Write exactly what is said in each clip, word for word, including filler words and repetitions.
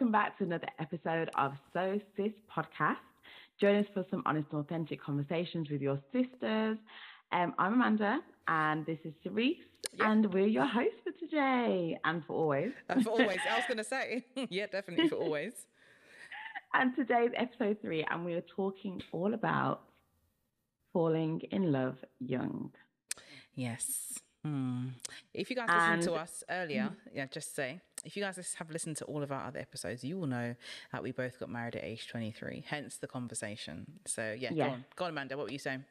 welcome back to another episode of So Sis Podcast. Join us for some honest and authentic conversations with your sisters. Um, I'm Amanda, and this is Cerise, yep. And we're your hosts for today and for always. Uh, for always, I was going to say. Yeah, definitely for always. And today's episode three, and we are talking all about falling in love young. Yes. Mm. If you guys listened to us earlier, yeah, just say, if you guys have listened to all of our other episodes, you will know that we both got married at age twenty-three, hence the conversation. So yeah, yes. go on, go on, Amanda, what were you saying?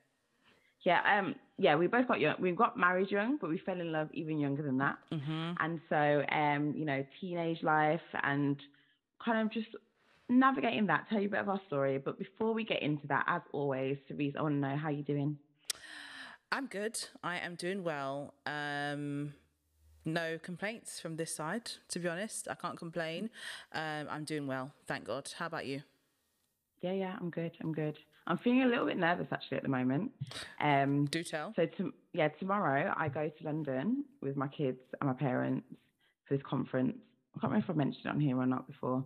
Yeah, um, yeah, we both got young. We got married young, but we fell in love even younger than that. Mm-hmm. And so, um, you know, teenage life and kind of just navigating that. Tell you a bit of our story, but before we get into that, as always, Cerise, I want to know how you're doing. I'm good. I am doing well. Um, no complaints from this side, to be honest. I can't complain. Um, I'm doing well, thank God. How about you? Yeah, yeah, I'm good. I'm good. I'm feeling a little bit nervous actually at the moment. Um, Do tell. So to, yeah, tomorrow I go to London with my kids and my parents for this conference. I can't remember if I mentioned it on here or not before.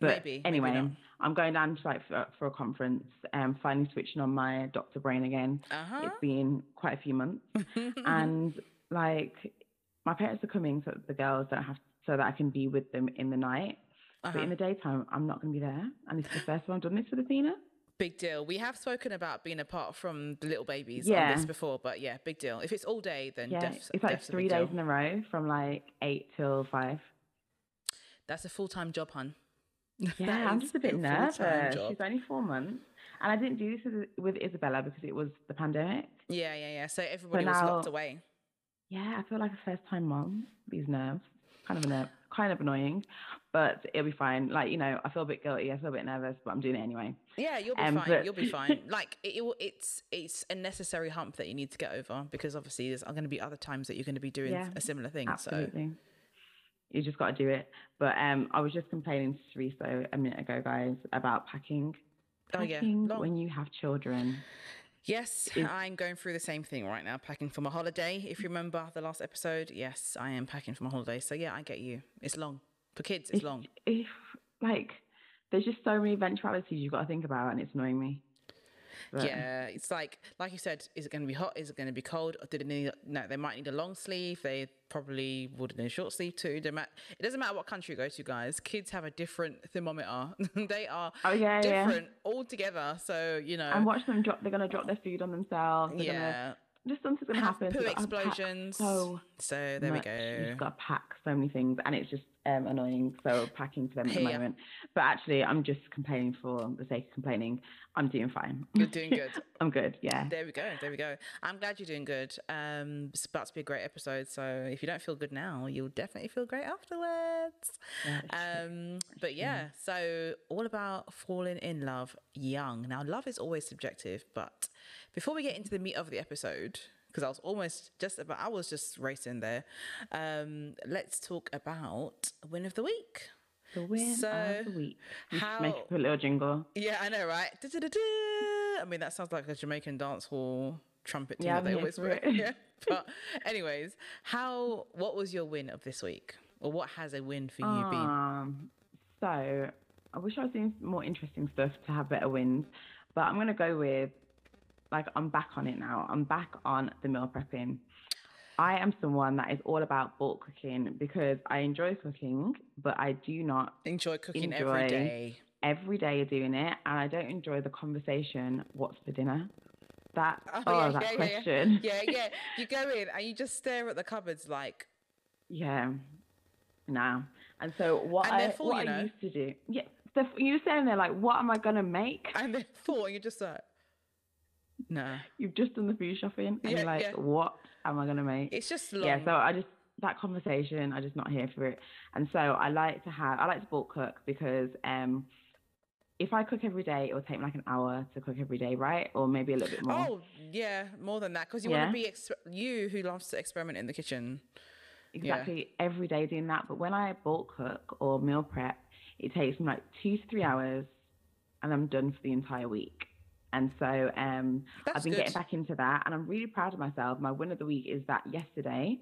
But maybe. Anyway, maybe I'm going down to like for, for a conference. Um, finally switching on my doctor brain again. Uh-huh. It's been quite a few months, and like my parents are coming, so the girls don't have to, so that I can be with them in the night. Uh-huh. But in the daytime, I'm not going to be there. And it's the first time I've done this with Athena. Big deal. We have spoken about being apart from the little babies yeah. on this before, but yeah, big deal. If it's all day, then yeah, def's, it's like three days deal. in a row from like eight till five. That's a full time job, hun. Yeah, I'm just a bit a nervous. Job. She's only four months, and I didn't do this with, with Isabella because it was the pandemic. Yeah, yeah, yeah. So everybody so now, was locked away. Yeah, I feel like a first-time mom. These nerves, kind of a kind of annoying, but it'll be fine. Like you know, I feel a bit guilty. I feel a bit nervous, but I'm doing it anyway. Yeah, you'll be um, fine. But... You'll be fine. Like it, it, it's it's a necessary hump that you need to get over because obviously there's are going to be other times that you're going to be doing yeah, a similar thing. Absolutely. So. You just got to do it. But um, I was just complaining to Therese though, a minute ago, guys, about packing. Packing oh, yeah. Long. When you have children. Yes, is... I'm going through the same thing right now, packing for my holiday. If you remember the last episode, yes, I am packing for my holiday. So, yeah, I get you. It's long. For kids, it's if, long. If like, there's just so many eventualities you've got to think about, and it's annoying me. But... Yeah, it's like, like you said, is it going to be hot? Is it going to be cold? Or did it need, no, they might need a long sleeve. They probably would need a short sleeve too. They might, it doesn't matter what country you go to, guys. Kids have a different thermometer. They are oh, yeah, different yeah. altogether. So, you know. And watch them drop, they're going to drop their food on themselves. They're yeah. Gonna, just something's going to happen. Poo so explosions. So, so there much. we go. You've got to pack so many things. And it's just um, annoying. So packing for them at the yeah. moment. But actually, I'm just complaining for the sake of complaining. I'm doing fine. You're doing good. I'm good. Yeah. There we go. There we go. I'm glad you're doing good. Um, it's about to be a great episode. So if you don't feel good now, you'll definitely feel great afterwards. Yeah, um, but yeah, so all about falling in love young. Now, love is always subjective, but before we get into the meat of the episode, because I was almost just about, I was just racing there. Um, let's talk about win of the week. The win so, of the week. We how, make a little jingle. Yeah, I know, right? Da, da, da, da. I mean, that sounds like a Jamaican dance hall trumpet thing yeah, that they always wear. Yeah. But anyways, how? What was your win of this week? Or what has a win for you um, been? So I wish I was doing more interesting stuff to have better wins. But I'm going to go with, like, I'm back on it now. I'm back on the meal prepping. I am someone that is all about bulk cooking because I enjoy cooking, but I do not enjoy cooking enjoy every day. Every day you're doing it, and I don't enjoy the conversation. What's for dinner? That oh, oh yeah, that yeah, question. Yeah, yeah, yeah. You go in and you just stare at the cupboards like, yeah, nah. And so what and I full, what you I know. used to do, yeah, you're saying they're like, what am I gonna make? And they're full, and you're just like, no, you've just done the food shopping, and yeah, you're like, yeah. what am I gonna make? It's just long. yeah. So I just that conversation, I just not here for it. And so I like to have, I like to bulk cook because um, if I cook every day, it will take me like an hour to cook every day, right? Or maybe a little bit more. Oh yeah, more than that because you yeah. want to be ex- you who loves to experiment in the kitchen. Exactly, yeah. every day doing that. But when I bulk cook or meal prep, it takes me like two to three hours, and I'm done for the entire week. And so um, I've been good. getting back into that, and I'm really proud of myself. My win of the week is that yesterday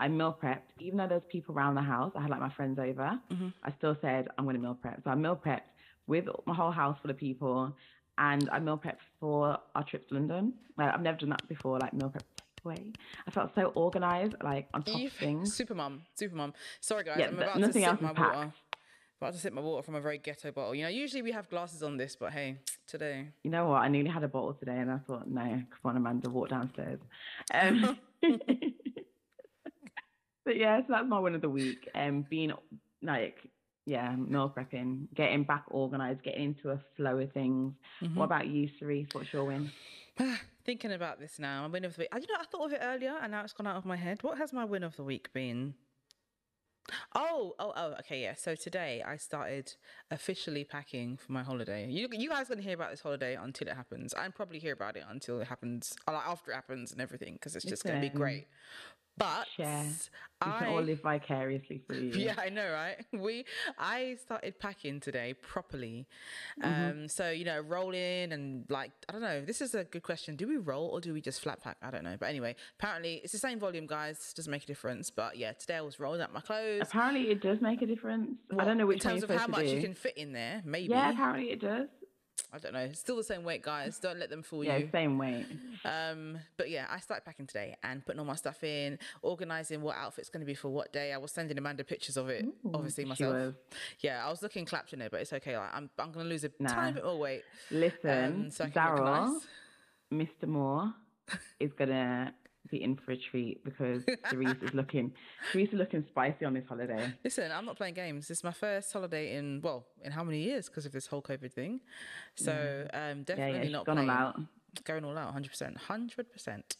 I meal prepped. Even though there was people around the house, I had like my friends over, mm-hmm. I still said, I'm going to meal prep. So I meal prepped with my whole house full of people, and I meal prepped for our trip to London. Like, I've never done that before, like meal prep takeaway. I felt so organised, like on top You've, of things. Super mum, super mum. Sorry guys, yeah, I'm about to sip my packed. water. About to sip my water from a very ghetto bottle. You know, usually we have glasses on this, but hey, today. You know what, I nearly had a bottle today and I thought, no, come on Amanda, walk downstairs. Um, but yeah, so that's my win of the week. Um, being like, yeah, meal prepping, getting back organised, getting into a flow of things. Mm-hmm. What about you, Cerise? What's your win? Thinking about this now, my win of the week. You know, I thought of it earlier and now it's gone out of my head. What has my win of the week been? Oh, oh, oh, okay, yeah. So today I started officially packing for my holiday. You, you guys are going to hear about this holiday until it happens. I'm probably hear about it until it happens, like after it happens and everything, because it's just going to be great. But yeah, I can all live vicariously for you. Yeah, I know, right? We, I started packing today properly. Mm-hmm. Um, so, you know, rolling and like, I don't know, this is a good question. Do we roll or do we just flat pack? I don't know. But anyway, apparently it's the same volume, guys. Doesn't make a difference. But yeah, today I was rolling up my clothes. Apparently it does make a difference. Well, I don't know which in terms of how much do. you can fit in there, maybe. Yeah, apparently it does. I don't know. It's still the same weight, guys. Don't let them fool yeah, you. Yeah, same weight. Um, but yeah, I started packing today and putting all my stuff in, organising what outfit's going to be for what day. I was sending Amanda pictures of it, Ooh, obviously, myself. Sure. Yeah, I was looking clapped in it, but it's okay. Like, I'm I'm going to lose a nah. tiny bit more weight. Listen, um, so Daryl, nice. Mister Moore is going to be in for a treat because Therese is looking Therese is looking spicy on this holiday. Listen, I'm not playing games. This is my first holiday in well in how many years because of this whole COVID thing. So um definitely yeah, yeah, not gone playing. all out. Going all out, one hundred percent, one hundred percent.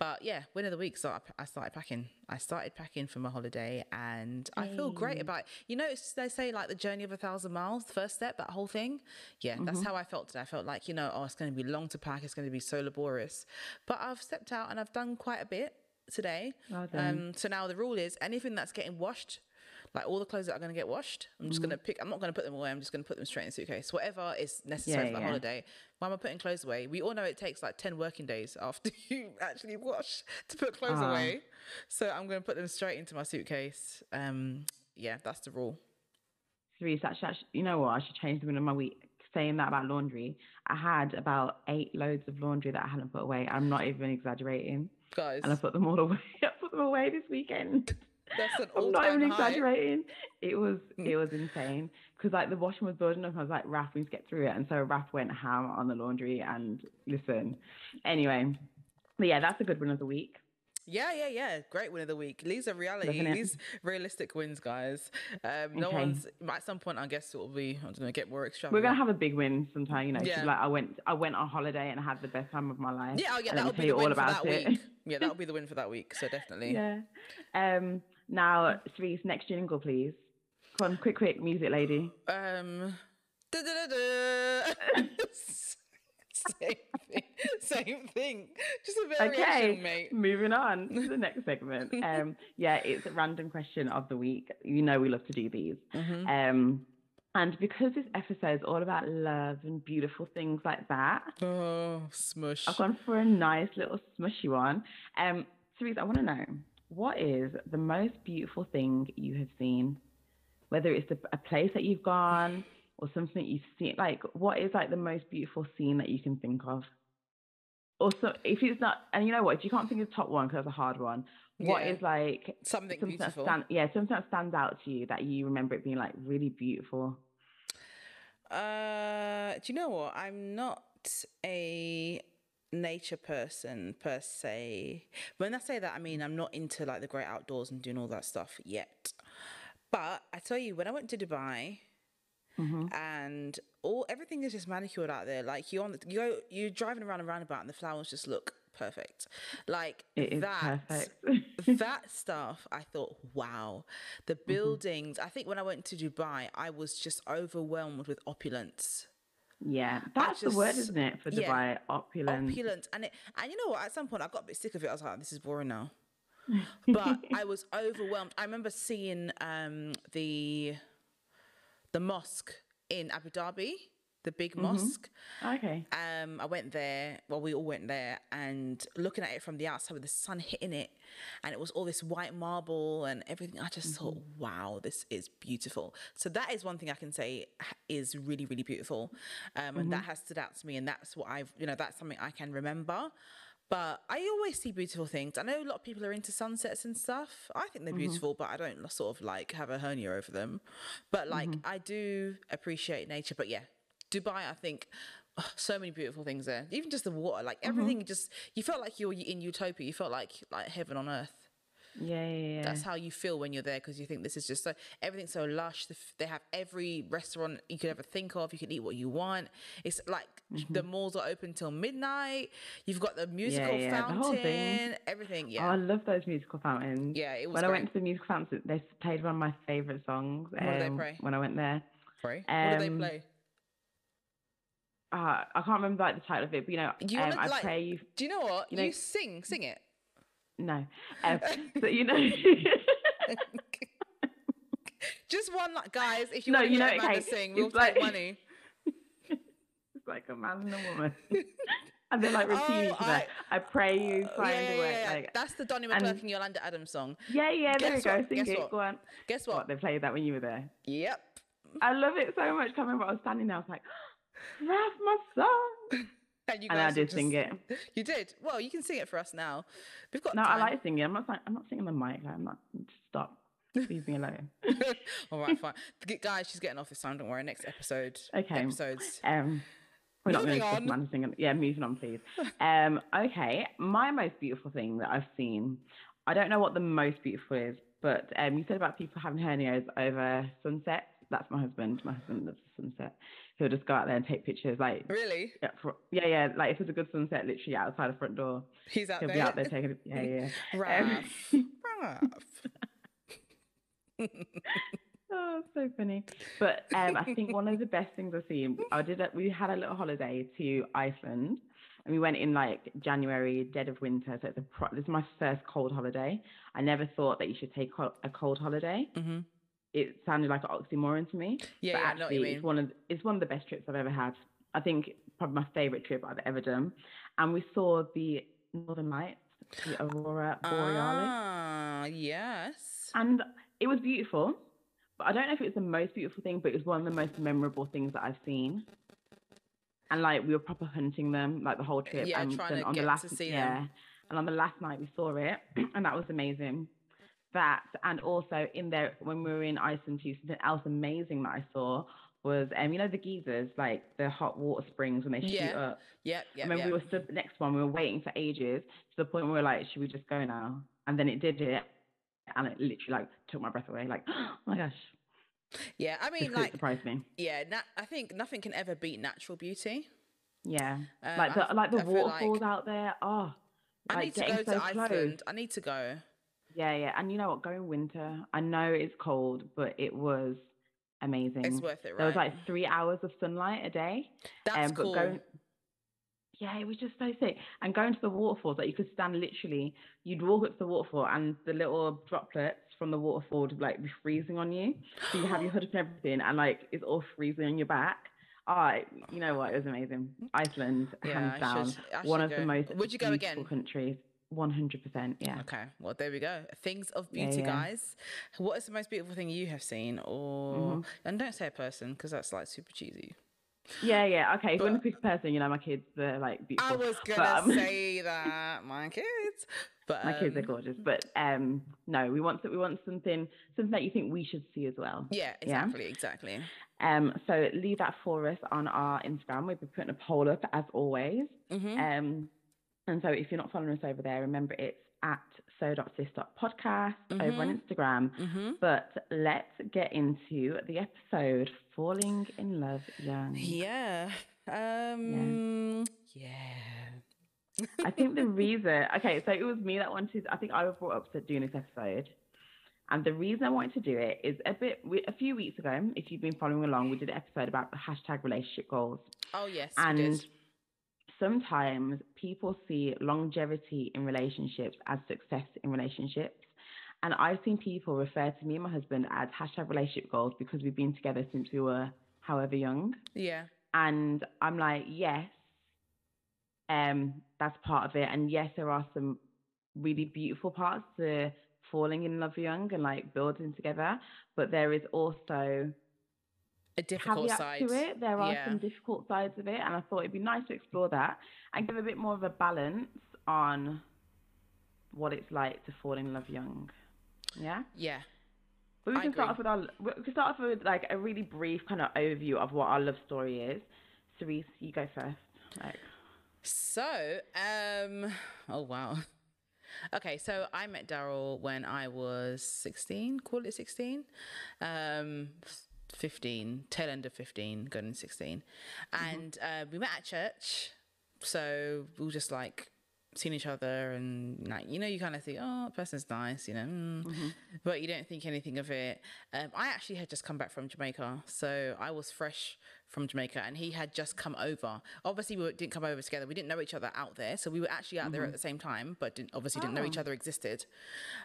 But yeah, win of the week. So I started packing. I started packing for my holiday, and mm. I feel great about it. You know, it's, they say like the journey of a thousand miles, the first step, that whole thing. Yeah, mm-hmm. that's how I felt today. I felt like, you know, oh, it's going to be long to pack. It's going to be so laborious. But I've stepped out and I've done quite a bit today. Well um, so now the rule is anything that's getting washed, like all the clothes that are going to get washed, I'm just mm-hmm. going to pick, I'm not going to put them away. I'm just going to put them straight in the suitcase. Whatever is necessary yeah, for the yeah. holiday. Why am I putting clothes away? We all know it takes like ten working days after you actually wash to put clothes uh, away. So I'm going to put them straight into my suitcase. Um, yeah, that's the rule. Therese, actually, actually, you know what? I should change the middle of my week. Saying that about laundry, I had about eight loads of laundry that I hadn't put away. I'm not even exaggerating. Guys. And I put them all away. I put them away this weekend. That's an I'm not even exaggerating. High. It was it was insane because like the washing was building up. And I was like, Raph, we need to get through it, and so Raph went ham on the laundry. And listen, anyway, but yeah, that's a good win of the week. Yeah, yeah, yeah, great win of the week. These are reality. These realistic wins, guys. Um, okay. No one's at some point. I guess it will be. I don't know. Get more extravagant. We're gonna have a big win sometime. You know, yeah. like I went, I went on holiday and I had the best time of my life. Yeah, oh, yeah, that'll be the win for that week. Yeah, that'll be the win for that week. So definitely. Yeah. Um. Now, Cerise, next jingle, please. Come on, quick, quick, music lady. Um, da, da, da, da. Same thing. Same thing. Just a variation, okay, mate. Moving on to the next segment. Um, yeah, it's a random question of the week. You know we love to do these. Mm-hmm. Um, and because this episode is all about love and beautiful things like that. Oh, smush. I've gone for a nice little smushy one. Um, Cerise, I want to know, what is the most beautiful thing you have seen? Whether it's a, a place that you've gone or something that you've seen, like what is like the most beautiful scene that you can think of? Also, if it's not, and you know what, if you can't think of the top one because it's a hard one, what yeah. is like something, something beautiful? That stand, yeah, something that stands out to you that you remember it being like really beautiful. Uh, do you know what? I'm not a nature person per se. When I say that, I mean I'm not into like the great outdoors and doing all that stuff yet. But I tell you, when I went to Dubai, mm-hmm. and all everything is just manicured out there. Like you're on the, you go, you're driving around and roundabout, and the flowers just look perfect. Like it that is perfect. That stuff, I thought, wow, the buildings. Mm-hmm. I think when I went to Dubai, I was just overwhelmed with opulence. Yeah, that's just the word, isn't it, for Dubai? Yeah, opulent. Opulent. And it, and you know what, at some point I got a bit sick of it. I was like, oh, this is boring now. But I was overwhelmed. I remember seeing um the the mosque in Abu Dhabi. the big mm-hmm. mosque. Okay. Um, I went there, well, we all went there, and looking at it from the outside with the sun hitting it, and it was all this white marble and everything. I just mm-hmm. thought, wow, this is beautiful. So that is one thing I can say is really, really beautiful. Um, mm-hmm. And that has stood out to me, and that's what I've, you know, that's something I can remember. But I always see beautiful things. I know a lot of people are into sunsets and stuff. I think they're mm-hmm. beautiful, but I don't sort of like have a hernia over them. But like, mm-hmm. I do appreciate nature. But yeah, Dubai, I think, oh, so many beautiful things there. Even just the water, like everything mm-hmm. just, you felt like you were in utopia. You felt like like heaven on earth. Yeah, yeah, yeah. That's how you feel when you're there, because you think this is just so, everything's so lush. They have every restaurant you could ever think of. You can eat what you want. It's like mm-hmm. the malls are open till midnight. You've got the musical yeah, yeah. fountain, the whole thing. Everything. Yeah, oh, I love those musical fountains. Yeah, it was when great. I went to the musical fountain, they played one of my favorite songs. Um, what did they play? When I went there, sorry, um, what did they play? Uh, I can't remember like the title of it, but you know, you um, wanna, I like, pray. You, do you know what? You, know, you sing, sing it. No, um, so you know, just one, like, guys. If you no, want to you know, okay. sing, we'll like, take money. It's like a man and a woman, and they're like repeating oh, I, I pray you find yeah, a way. Yeah, yeah. That's the Donnie McClurkin and Yolanda Adams song. Yeah, yeah. Guess there you go. Sing Guess it. What? Go on. Guess what? what? They played that when you were there. Yep. I love it so much. I remember I was standing there. I was like, "Raph, my song." And, you guys and I did just, sing it. You did? Well, you can sing it for us now. We've got No, time. I like singing. I'm not I'm not singing the mic. Like, I'm not stop. Leave me alone. All right, fine. Guys, she's getting off this time, don't worry. Next episode. Okay. Episodes. Um we're moving not going to singing. Yeah, moving on, please. um, okay. My most beautiful thing that I've seen. I don't know what the most beautiful is, but um you said about people having hernias over sunset. That's my husband. My husband loves the sunset. He'll just go out there and take pictures. Like really? Yeah, for, yeah, yeah. Like if it's a good sunset, literally outside the front door, he's out he'll there. He'll be out there taking. Yeah, yeah. Raph. Um, Raph. Oh, so funny. But um, I think one of the best things I've seen. I did. A, we had a little holiday to Iceland, and we went in like January, dead of winter. So it's a. Pro- this is my first cold holiday. I never thought that you should take a cold holiday. Mm-hmm. It sounded like an oxymoron to me. Yeah, but yeah, actually, I know what you mean. It's one of it's one of the best trips I've ever had. I think probably my favorite trip I've ever done. And we saw the Northern Lights, the Aurora Borealis. Ah, yes. And it was beautiful, but I don't know if it was the most beautiful thing, but it was one of the most memorable things that I've seen. And like we were proper hunting them like the whole trip. Yeah, and trying then to on get the last, to see yeah, them. And on the last night we saw it, and that was amazing. That and also in there when we were in Iceland too, something else amazing that I saw was um you know the geysers, like the hot water springs when they shoot yeah. up. Yeah, yeah. And then yeah. we were stood next one, we were waiting for ages to the point where we were like, should we just go now? And then it did it, and it literally like took my breath away. Like, oh my gosh. Yeah, I mean, like, it surprised me. Yeah, na- I think nothing can ever beat natural beauty. Yeah, um, like the I, like the I waterfalls like... out there. Oh, I like, need to go so to Iceland. Close. I need to go. Yeah, yeah. And you know what? Going winter, I know it's cold, but it was amazing. It's worth it, right? There was like three hours of sunlight a day. That's um, but cool. Going... Yeah, it was just so sick. And going to the waterfalls, like you could stand literally, you'd walk up to the waterfall and the little droplets from the waterfall would like be freezing on you. So you have your hood up and everything and like it's all freezing on your back. Oh, you know what? It was amazing. Iceland, yeah, hands I down, should, I one of go. the most Would you go beautiful again? countries. one hundred percent yeah. Okay, well there we go. Things of beauty, yeah, yeah. guys. What is the most beautiful thing you have seen? Or mm-hmm. and don't say a person because that's like super cheesy. Yeah, yeah. Okay, but... if you want to pick a person, you know my kids, they're like beautiful. I was gonna but, um... say that my kids, but um... my kids are gorgeous. But um, no, we want that. We want something, something that you think we should see as well. Yeah, exactly, yeah? exactly. Um, so leave that for us on our Instagram. We'll be putting a poll up as always. Mm-hmm. Um. And so if you're not following us over there, remember it's at so dot sis dot podcast mm-hmm. over on Instagram. Mm-hmm. But let's get into the episode, Falling in Love Young. Yeah. Um, yeah. yeah. I think the reason, okay, so it was me that wanted, I think I was brought up to doing this episode. And the reason I wanted to do it is a bit, a few weeks ago, if you've been following along, we did an episode about the hashtag relationship goals. Oh, yes, and we did. Sometimes people see longevity in relationships as success in relationships. And I've seen people refer to me and my husband as hashtag relationship goals because we've been together since we were however young. Yeah. And I'm like, yes, um, that's part of it. And yes, there are some really beautiful parts to falling in love young and like building together, but there is also a difficult side to it. There are yeah. some difficult sides of it, and I thought it'd be nice to explore that and give a bit more of a balance on what it's like to fall in love young. Yeah, yeah. But we can start off with our we can start off with like a really brief kind of overview of what our love story is. Cerise, you go first. Like, so, um, oh wow. Okay, so I met Daryl when I was sixteen, call it sixteen, um, fifteen, tail end of fifteen, going sixteen. And mm-hmm. uh, we met at church, so we were just like seeing each other and like, you know, you kind of think, oh, the person's nice, you know, mm. mm-hmm. but you don't think anything of it. Um, I actually had just come back from Jamaica, so I was fresh from Jamaica, and he had just come over. Obviously we didn't come over together, we didn't know each other out there, so we were actually out mm-hmm. there at the same time, but didn't obviously oh. didn't know each other existed,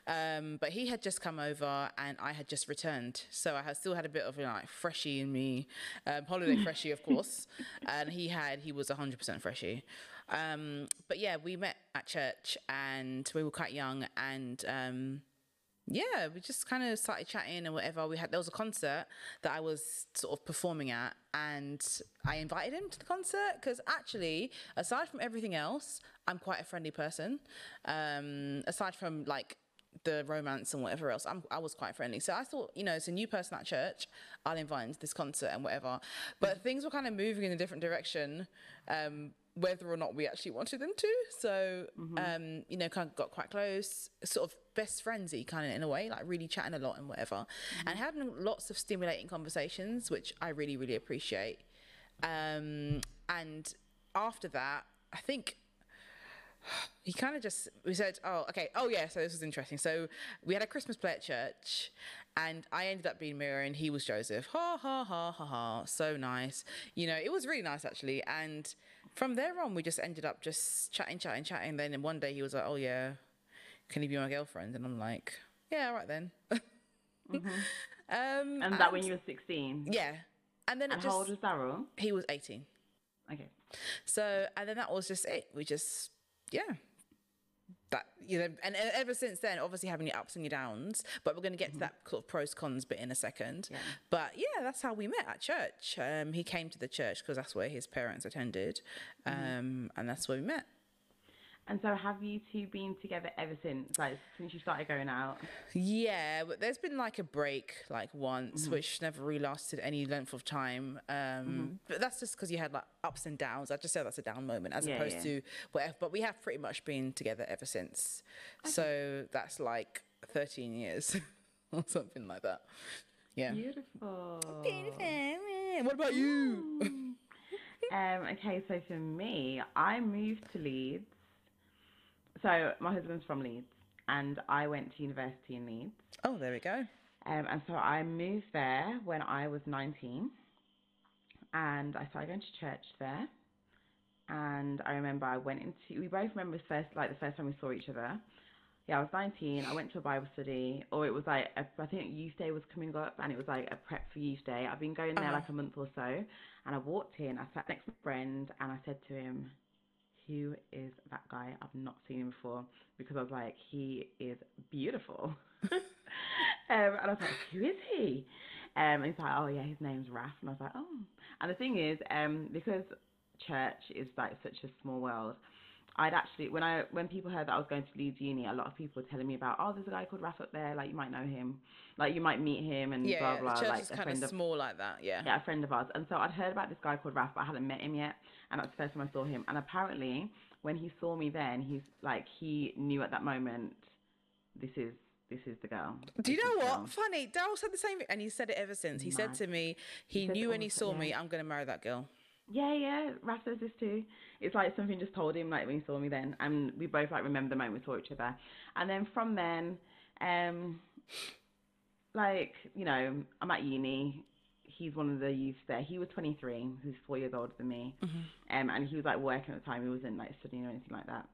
um but he had just come over and I had just returned, so I had still had a bit of, you know, like freshie in me, um holiday freshie of course, and he had he was one hundred percent freshie, um but yeah, we met at church and we were quite young, and um yeah, we just kind of started chatting and whatever. We had, there was a concert that I was sort of performing at, and I invited him to the concert because actually, aside from everything else, I'm quite a friendly person. Um, aside from like the romance and whatever else, I'm, I was quite friendly. So I thought, you know, it's a new person at church, I'll invite him to this concert and whatever. But things were kind of moving in a different direction, um, whether or not we actually wanted them to. So, mm-hmm. um, you know, kind of got quite close, sort of best friendsy kind of in a way, like really chatting a lot and whatever, mm-hmm. and having lots of stimulating conversations, which I really, really appreciate. Um, and after that, I think he kind of just, we said, oh, okay. Oh yeah. So this was interesting. So we had a Christmas play at church, and I ended up being Mira and he was Joseph. Ha, ha, ha, ha, ha. So nice. You know, it was really nice actually. And from there on, we just ended up just chatting, chatting, chatting. Then and one day he was like, oh yeah, can you be my girlfriend? And I'm like, yeah, all right then. mm-hmm. um, and, and that when you were sixteen? Yeah. And then and it just... how old was Daryl? He was eighteen. Okay. So, and then that was just it. We just, yeah. That, you know, and ever since then, obviously having your ups and your downs, but we're going to get mm-hmm. to that sort of pros cons bit in a second. Yeah. But yeah, that's how we met at church. Um, he came to the church because that's where his parents attended, um, mm-hmm. and that's where we met. And so have you two been together ever since, like since you started going out? Yeah, but there's been like a break, like once, mm-hmm. which never really lasted any length of time. Um, mm-hmm. But that's just because you had like ups and downs. I'd just say that's a down moment as yeah, opposed yeah. to whatever. But we have pretty much been together ever since. Okay. So that's like thirteen years or something like that. Yeah. Beautiful. Beautiful. What about you? um, okay, so for me, I moved to Leeds. So my husband's from Leeds and I went to university in Leeds. Oh, there we go. Um, and so I moved there when I was nineteen, and I started going to church there. And I remember I went into, we both remember first, like the first time we saw each other. Yeah, I was nineteen. I went to a Bible study, or it was like, a, I think Youth Day was coming up, and it was like a prep for Youth Day. I've been going there uh-huh. like a month or so, and I walked in, I sat next to my friend and I said to him, who is that guy? I've not seen him before, because I was like, he is beautiful. um, and I was like, who is he? Um, and he's like, oh yeah, his name's Raph. And I was like, oh. And the thing is, um, because church is like such a small world, I'd actually, when I when people heard that I was going to Leeds Uni, a lot of people were telling me about, oh, there's a guy called Raph up there, like you might know him, like you might meet him, and yeah, blah, blah, blah. Yeah, the church is kind of small like that, yeah. Yeah, a friend of ours. And so I'd heard about this guy called Raph, but I hadn't met him yet, and that's the first time I saw him. And apparently, when he saw me then, he's like, he knew at that moment, this is, this is the girl. Do you know what? Funny, Daryl said the same thing, and he said it ever since. He said to me, he knew when he saw me, I'm going to marry that girl. Yeah, yeah, Raph says this too. It's like something just told him, like when he saw me then, and we both like remember the moment we saw each other. And then from then, um, like, you know, I'm at uni, he's one of the youths there, he was twenty-three, who's four years older than me, mm-hmm. um, and he was like working at the time, he wasn't like studying or anything like that.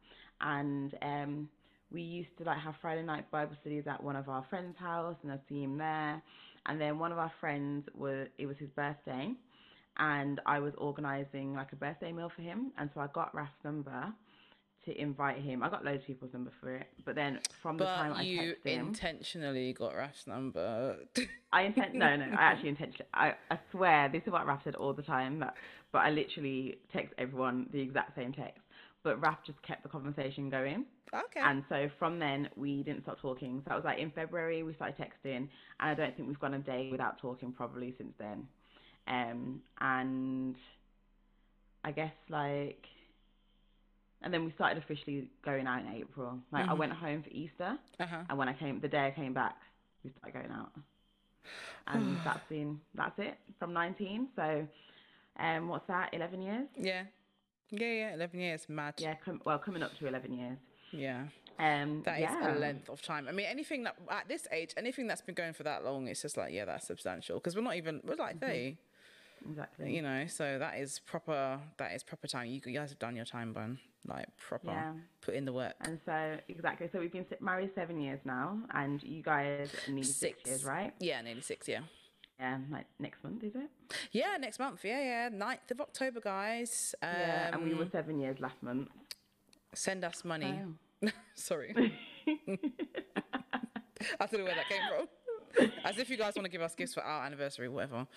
And um, we used to like have Friday night Bible studies at one of our friends' house, and I'd see him there. And then one of our friends, was, it was his birthday, and I was organising like a birthday meal for him, and so I got Raph's number to invite him. I got loads of people's number for it, but then from the but time I texted him, you intentionally got Raph's number. I intent no no I actually intentionally I, I swear this is what Raph said all the time, that, but I literally text everyone the exact same text. But Raph just kept the conversation going. Okay. And so from then, we didn't stop talking. So I was like, in February, we started texting. And I don't think we've gone a day without talking probably since then. Um, and I guess, like, and then we started officially going out in April. Like, mm-hmm. I went home for Easter. Uh-huh. And when I came, the day I came back, we started going out. And that's been, that's it, from nineteen. So um, what's that, eleven years? Yeah. Yeah, yeah, eleven years, mad. Yeah, com- well, coming up to eleven years. Yeah. Um, that yeah. is a length of time. I mean, anything that, at this age, anything that's been going for that long, it's just like, yeah, that's substantial. Because we're not even, we're like thirty. Exactly. You know, so that is proper, that is proper time. You guys have done your time, bun. Like, proper. Yeah. Put in the work. And so, exactly. So we've been married seven years now, and you guys are nearly six. six years, right? Yeah, nearly six, yeah. Yeah, like next month, is it? Yeah, next month. Yeah, yeah. ninth of October, guys. Um, yeah, and we were seven years last month. Send us money. Oh. Sorry. I don't know where that came from. As if you guys want to give us gifts for our anniversary, whatever.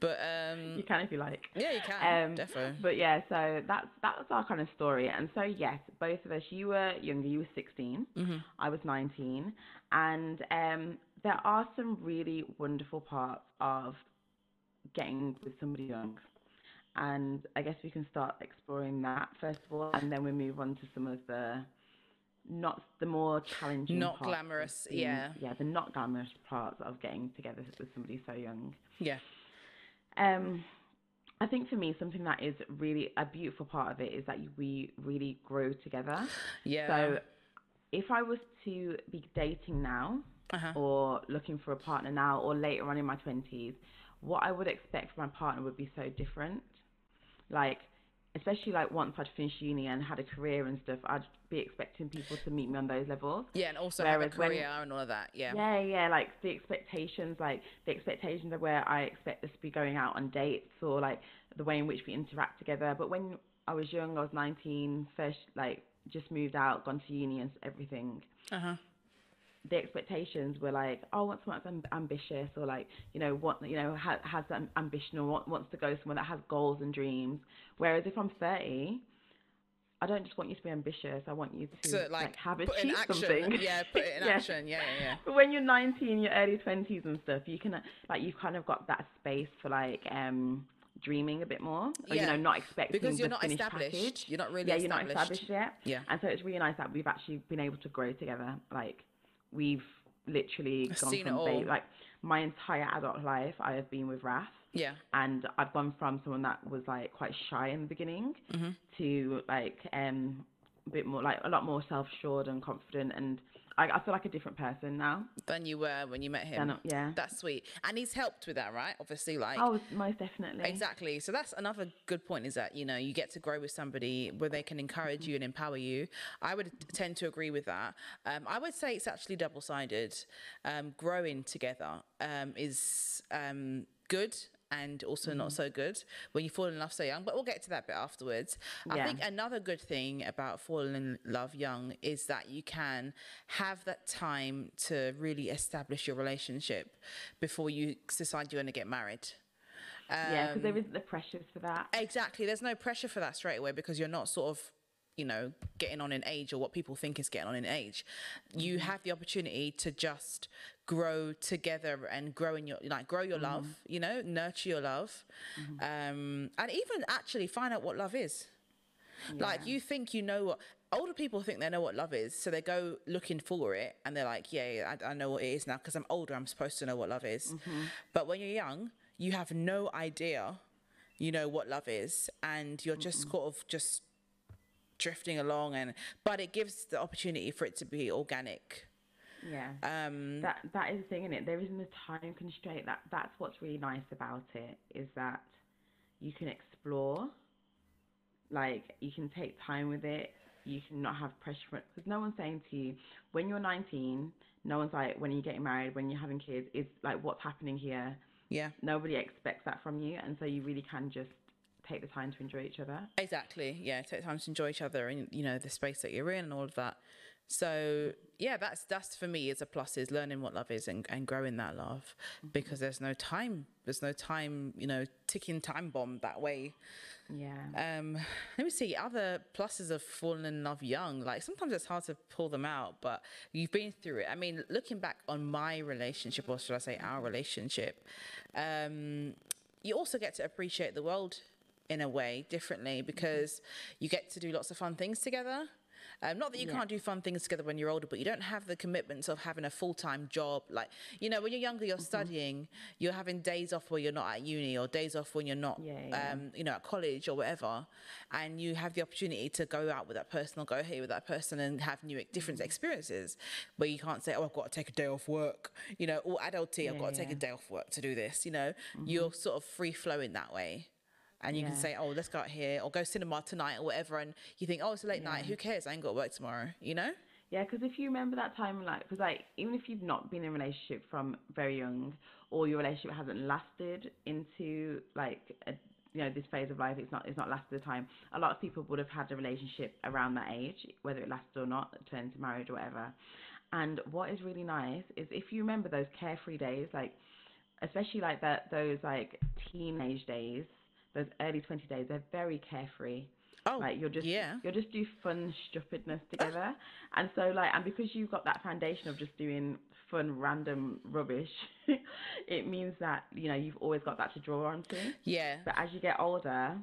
But um, you can if you like. Yeah, you can. Um, Defo. But yeah, so that's that's our kind of story. And so yes, both of us. You were younger. You were sixteen. Mm-hmm. I was nineteen, and. Um, There are some really wonderful parts of getting with somebody young. And I guess we can start exploring that first of all, and then we move on to some of the not the more challenging not parts. Not glamorous, the, yeah. Yeah, the not glamorous parts of getting together with somebody so young. Yeah. Um, I think for me, something that is really a beautiful part of it is that we really grow together. Yeah. So if I was to be dating now, uh-huh. or looking for a partner now or later on in my twenties, what I would expect from my partner would be so different. Like, especially like once I'd finished uni and had a career and stuff, I'd be expecting people to meet me on those levels. Yeah, and also Whereas have a career when, and all of that, yeah. Yeah, yeah, like the expectations, like the expectations of where I expect us to be going out on dates or like the way in which we interact together. But when I was young, I was nineteen, first, like just moved out, gone to uni and everything. Uh-huh. The expectations were like, oh, wants someone that's ambitious, or like, you know, what, you know, ha- has that ambition, or want, wants to go somewhere that has goals and dreams. Whereas if I'm thirty, I don't just want you to be ambitious. I want you to so, like, like have put achieved in action. Something. Yeah, put it in yeah. action. Yeah, yeah, yeah. But when you're nineteen, your early twenties and stuff, you can like you've kind of got that space for like um dreaming a bit more, or, yeah. you know, not expecting because you're the not established. Package. You're not really. Yeah, established. You're not established yet. Yeah. And so it's really nice that we've actually been able to grow together, like. We've literally gone Seen from baby, like my entire adult life I have been with Raph. Yeah. And I've gone from someone that was like quite shy in the beginning mm-hmm. to like um a bit more like a lot more self-assured and confident, and I, I feel like a different person now than you were when you met him. Than, yeah. That's sweet. And he's helped with that, right? Obviously, like oh, most definitely. Exactly. So that's another good point, is that, you know, you get to grow with somebody where they can encourage mm-hmm. you and empower you. I would tend to agree with that. Um, I would say it's actually double-sided. Um, growing together um, is um, good. And also mm-hmm. not so good when you fall in love so young, but we'll get to that bit afterwards. Yeah. I think another good thing about falling in love young is that you can have that time to really establish your relationship before you decide you're going to get married. Um, yeah, because there isn't the pressure for that. Exactly. There's no pressure for that straight away because you're not sort of, you know, getting on in age or what people think is getting on in age. You have the opportunity to just grow together and grow in your, like grow your mm-hmm. love, you know, nurture your love. Mm-hmm. Um, and even actually find out what love is. Yeah. Like you think, you know, what older people think they know what love is. So they go looking for it and they're like, yeah, I, I know what it is now. Cause I'm older. I'm supposed to know what love is. Mm-hmm. But when you're young, you have no idea, you know, what love is. And you're just mm-hmm. sort of just, drifting along, and but it gives the opportunity for it to be organic. Yeah. Um that that is the thing, isn't it? There isn't a time constraint. That that's what's really nice about it, is that you can explore, like you can take time with it, you can not have pressure for it, because no one's saying to you when you're nineteen, no one's like when you're getting married, when you're having kids, it's like what's happening here, Yeah. Nobody expects that from you, and so you really can just take the time to enjoy each other. Exactly, yeah, take time to enjoy each other and, you know, the space that you're in and all of that. So yeah, that's that's for me is a plus, is learning what love is and, and growing that love, because there's no time, there's no time, you know, ticking time bomb that way. Yeah. Um, let me see, other pluses of falling in love young, like sometimes it's hard to pull them out, but you've been through it. I mean, looking back on my relationship, or should I say our relationship, um, you also get to appreciate the world in a way differently, because you get to do lots of fun things together. Um, not that you yeah. can't do fun things together when you're older, but you don't have the commitments of having a full-time job. Like, you know, when you're younger, you're mm-hmm. studying, you're having days off where you're not at uni, or days off when you're not, yeah, yeah. Um, you know, at college or whatever. And you have the opportunity to go out with that person or go here with that person and have new, different mm-hmm. experiences, where you can't say, oh, I've got to take a day off work, you know, or adulty, yeah, I've got to yeah. take a day off work to do this, you know. Mm-hmm. You're sort of free-flowing that way. And you yeah. can say, oh, let's go out here, or go cinema tonight or whatever. And you think, oh, it's a late yeah. night. Who cares? I ain't got to work tomorrow, you know? Yeah, because if you remember that time, like, because like, even if you've not been in a relationship from very young, or your relationship hasn't lasted into like, a, you know, this phase of life, it's not, it's not lasted the time. A lot of people would have had a relationship around that age, whether it lasted or not, turned into marriage or whatever. And what is really nice is if you remember those carefree days, like, especially like that, those like teenage days, those early twenty days, they're very carefree. Oh, like you're just yeah. you're just do fun stupidness together, and so like, and because you've got that foundation of just doing fun random rubbish, it means that, you know, you've always got that to draw onto. Yeah. But as you get older,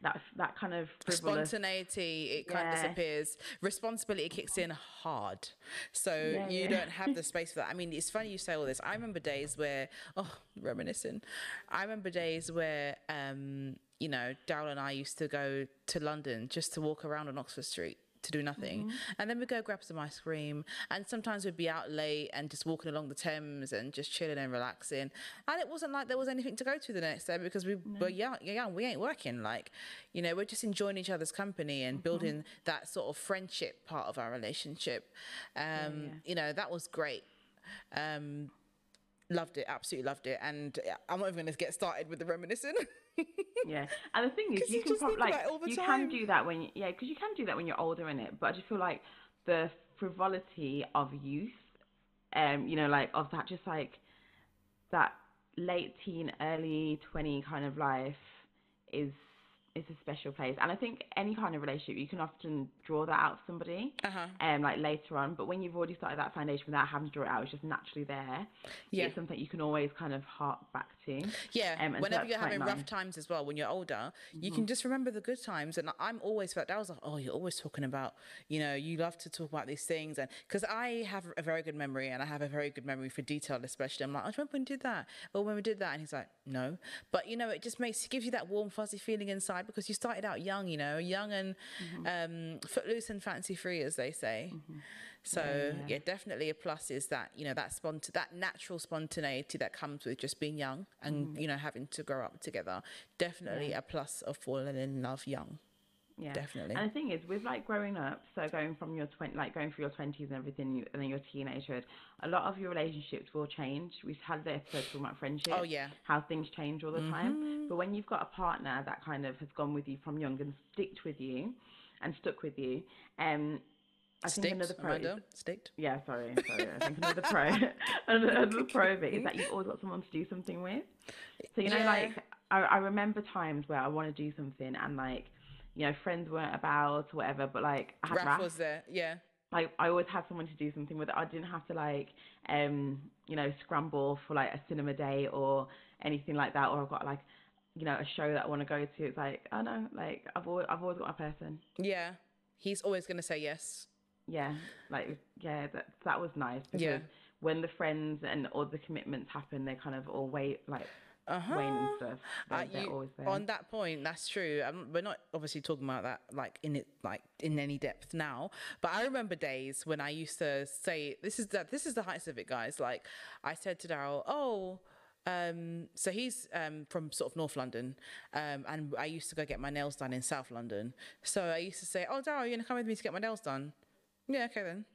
that that kind of spontaneity, it kind yeah. of disappears. Responsibility kicks in hard, so yeah, you yeah. don't have the space for that. I mean, it's funny you say all this. I remember days where, oh, reminiscing. I remember days where, um, you know, Daryl and I used to go to London just to walk around on Oxford Street to do nothing, mm-hmm. and then we'd go grab some ice cream, and sometimes we'd be out late and just walking along the Thames and just chilling and relaxing. And it wasn't like there was anything to go to the next day, because we no. were young, young, we ain't working, like, you know, we're just enjoying each other's company and mm-hmm. building that sort of friendship part of our relationship. Um, yeah, yeah. You know, that was great. Um, loved it, absolutely loved it. And I'm not even going to get started with the reminiscing. Yeah, and the thing is, you, you can probably, like, you time. can do that when, yeah, because you can do that when you're older in it. But I just feel like the frivolity of youth, um, you know, like of that, just like that late teen, early twenty kind of life is is a special place. And I think any kind of relationship, you can often draw that out of somebody, uh-huh. um, like later on. But when you've already started that foundation without having to draw it out, it's just naturally there. Yeah, it's something you can always kind of hark back to. Yeah, um, whenever so you're having nice. rough times as well, when you're older, you mm-hmm. can just remember the good times. And I'm always felt, I was like, oh, you're always talking about, you know, you love to talk about these things, and because I have a very good memory, and I have a very good memory for detail, especially. I'm like, I remember when we did that, or when we did that, and he's like, no, but you know, it just makes gives you that warm, fuzzy feeling inside. Because you started out young, you know, young and mm-hmm. um, footloose and fancy free, as they say. Mm-hmm. So yeah, yeah. yeah, definitely a plus is that, you know, that spont- that natural spontaneity that comes with just being young and, mm. you know, having to grow up together. Definitely yeah. a plus of falling in love young. Yeah, definitely. And the thing is, with like growing up, so going from your twenty, like going through your twenties and everything, and then your teenagehood, a lot of your relationships will change. We've had the episode talking about friendship. Oh yeah, how things change all the mm-hmm. time. But when you've got a partner that kind of has gone with you from young and sticked with you, and stuck with you, um, I sticked, think another pro, Amanda, is, sticked. Yeah, sorry, sorry. I think another pro, another pro of it is that you've always got someone to do something with. So you know, yeah. like I, I remember times where I want to do something and like, you know, friends weren't about, whatever, but like I had Raph was there, yeah. Like I always had someone to do something with. I didn't have to like, um, you know, scramble for like a cinema day or anything like that. Or I've got like, you know, a show that I want to go to. It's like, oh no, like I've always, I've always got a person. Yeah, he's always gonna say yes. Yeah, like yeah, that that was nice because yeah. when the friends and all the commitments happen, they kind of all wait like. Uh-huh. Wayne and stuff. They're, uh, you, they're always there. On that point, that's true. Um, we're not obviously talking about that like in it, like in any depth now. But I remember days when I used to say, "This is that. This is the heights of it, guys." Like I said to Daryl, "Oh." Um, so he's um, from sort of North London, um, and I used to go get my nails done in South London. So I used to say, "Oh, Daryl, you're gonna come with me to get my nails done?" Yeah, okay then.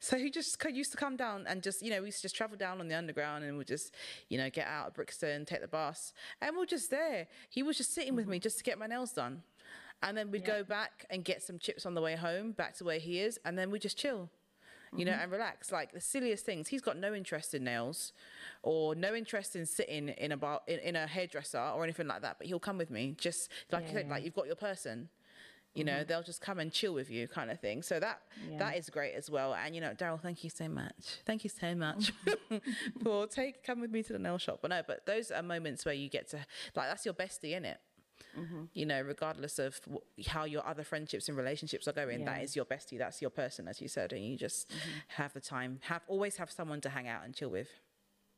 So he just used to come down and just, you know, we used to just travel down on the underground and we'll just, you know, get out of Brixton, take the bus. And we're just there. He was just sitting mm-hmm. with me just to get my nails done. And then we'd yeah. go back and get some chips on the way home, back to where he is. And then we just chill, mm-hmm. you know, and relax. Like the silliest things. He's got no interest in nails or no interest in sitting in a bar, in, in a hairdresser or anything like that. But he'll come with me. Just like yeah, you said, yeah. like you've got your person. You know, mm-hmm. they'll just come and chill with you kind of thing. So that yeah. that is great as well. And, you know, Daryl, thank you so much. Thank you so much for take come with me to the nail shop. But no, but those are moments where you get to, like, that's your bestie, innit? Mm-hmm. You know, regardless of wh- how your other friendships and relationships are going, yeah. that is your bestie. That's your person, as you said. And you just mm-hmm. have the time, have always have someone to hang out and chill with.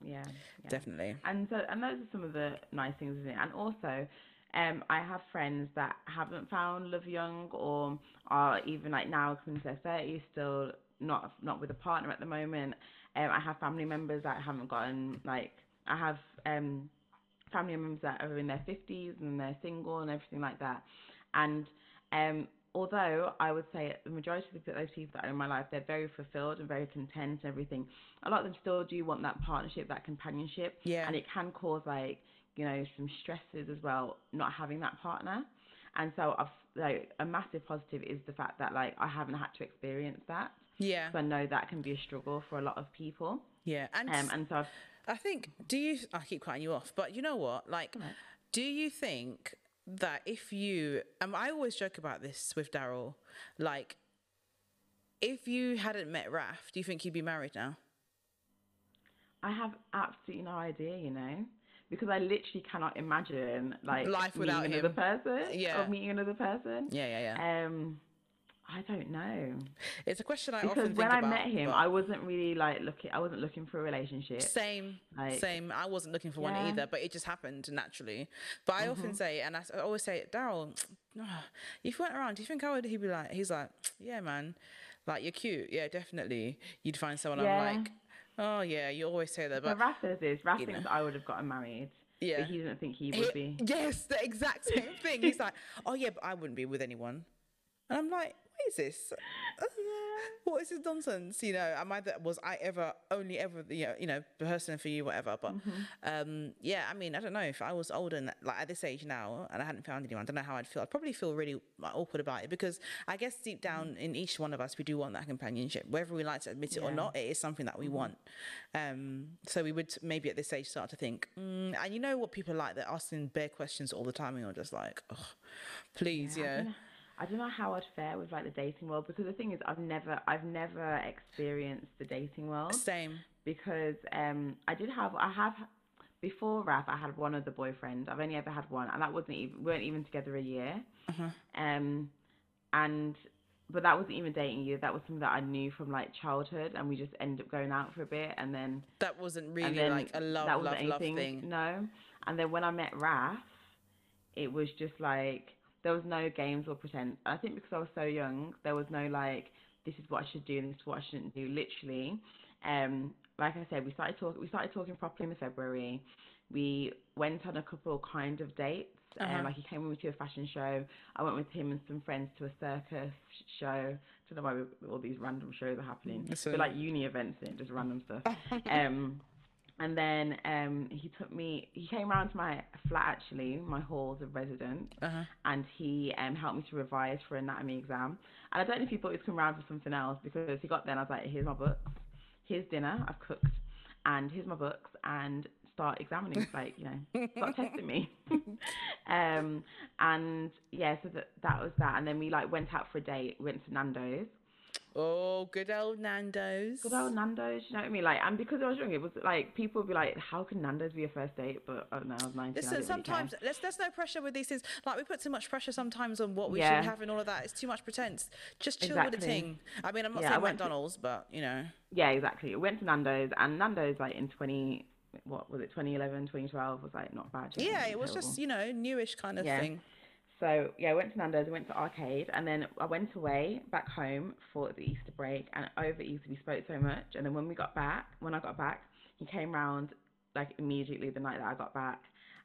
Yeah. yeah. Definitely. And so, and those are some of the nice things, isn't it? And also... Um, I have friends that haven't found love young or are even like now coming to their thirties, still not not with a partner at the moment. Um, I have family members that haven't gotten, like, I have um, family members that are in their fifties and they're single and everything like that. And um, although I would say the majority of those people that are in my life, they're very fulfilled and very content and everything, a lot of them still do want that partnership, that companionship. Yeah. And it can cause, like, you know, some stresses as well, not having that partner. And so I've, like, a massive positive is the fact that, like, I haven't had to experience that. Yeah. So I know that can be a struggle for a lot of people. Yeah. And, um, and so I've, I think, do you, I keep cutting you off, but you know what, like, right. do you think that if you, um, I always joke about this with Daryl, like, if you hadn't met Raph, do you think you'd be married now? I have absolutely no idea, you know. Because I literally cannot imagine, like, life without meeting him. Another person, yeah. or meeting another person. Yeah, yeah, yeah. Um, I don't know. It's a question I because often think about. Because when I met him, but... I wasn't really like looking. I wasn't looking for a relationship. Same, like, same. I wasn't looking for yeah. one either, but it just happened naturally. But I mm-hmm. often say, and I always say, Daryl, oh, if you went around, do you think I would? He'd be like, he's like, yeah, man, like you're cute. Yeah, definitely. You'd find someone. Yeah. I'm like. Oh, yeah, you always say that. But Raph says this. Raph thinks I would have gotten married. Yeah. But he doesn't think he would he, be. Yes, the exact same thing. He's like, oh, yeah, but I wouldn't be with anyone. And I'm like, what is this? Yeah. What is this nonsense? You know, am I that was I ever, only ever, you know, you know person for you, whatever. But, mm-hmm. um, yeah, I mean, I don't know. If I was older, and, like, at this age now, and I hadn't found anyone, I don't know how I'd feel. I'd probably feel really awkward about it because I guess deep down mm-hmm. in each one of us, we do want that companionship. Whether we like to admit it yeah. or not, it is something that we mm-hmm. want. Um, so we would maybe at this age start to think, mm, and you know what people like, they're asking bare questions all the time and you're just like, oh, please, yeah. yeah. I don't know how I'd fare with, like, the dating world because the thing is I've never I've never experienced the dating world. Same. Because um, I did have I have before Raph I had one other boyfriend. I've only ever had one, and that wasn't even, we weren't even together a year. Uh-huh. Um, and but that wasn't even dating either. That was something that I knew from, like, childhood, and we just ended up going out for a bit, and then that wasn't really like a love that love love thing. No. And then when I met Raph, it was just like. There was no games or pretend. I think because I was so young, there was no, like, this is what I should do and this is what I shouldn't do. Literally, um, like I said, we started talking. We started talking properly in February. We went on a couple kind of dates. Uh-huh. Um, like he came with me to a fashion show. I went with him and some friends to a circus show. I don't know why we, all these random shows are happening. So like uni events and just random stuff. um, And then um, he took me, he came round to my flat, actually, my halls of residence, uh-huh. and he um, helped me to revise for an anatomy exam. And I don't know if he thought he was coming round for something else, because he got there and I was like, here's my books, here's dinner, I've cooked, and here's my books, and start examining, like, you know, start testing me. um, and yeah, so that, that was that. And then we, like, went out for a date, went to Nando's. Oh, good old Nando's. Good old Nando's, you know what I mean? Like, and because I was young, it was like, people would be like, how can Nando's be your first date? But oh, no, I was nineteen. Listen, sometimes really there's, there's no pressure with these things. Like, we put too much pressure sometimes on what we yeah. should have and all of that. It's too much pretense. Just chill exactly. with a ting. I mean, I'm not yeah, saying McDonald's, to, but, you know. Yeah, exactly. I went to Nando's, and Nando's, like, in twenty, what was it, twenty eleven, twenty twelve was, like, not bad. Yeah, it, it was terrible. Just, you know, newish kind of yeah. thing. So, yeah, I went to Nando's, I went to Arcade, and then I went away back home for the Easter break, and over Easter we spoke so much, and then when we got back, when I got back, he came round, like, immediately the night that I got back,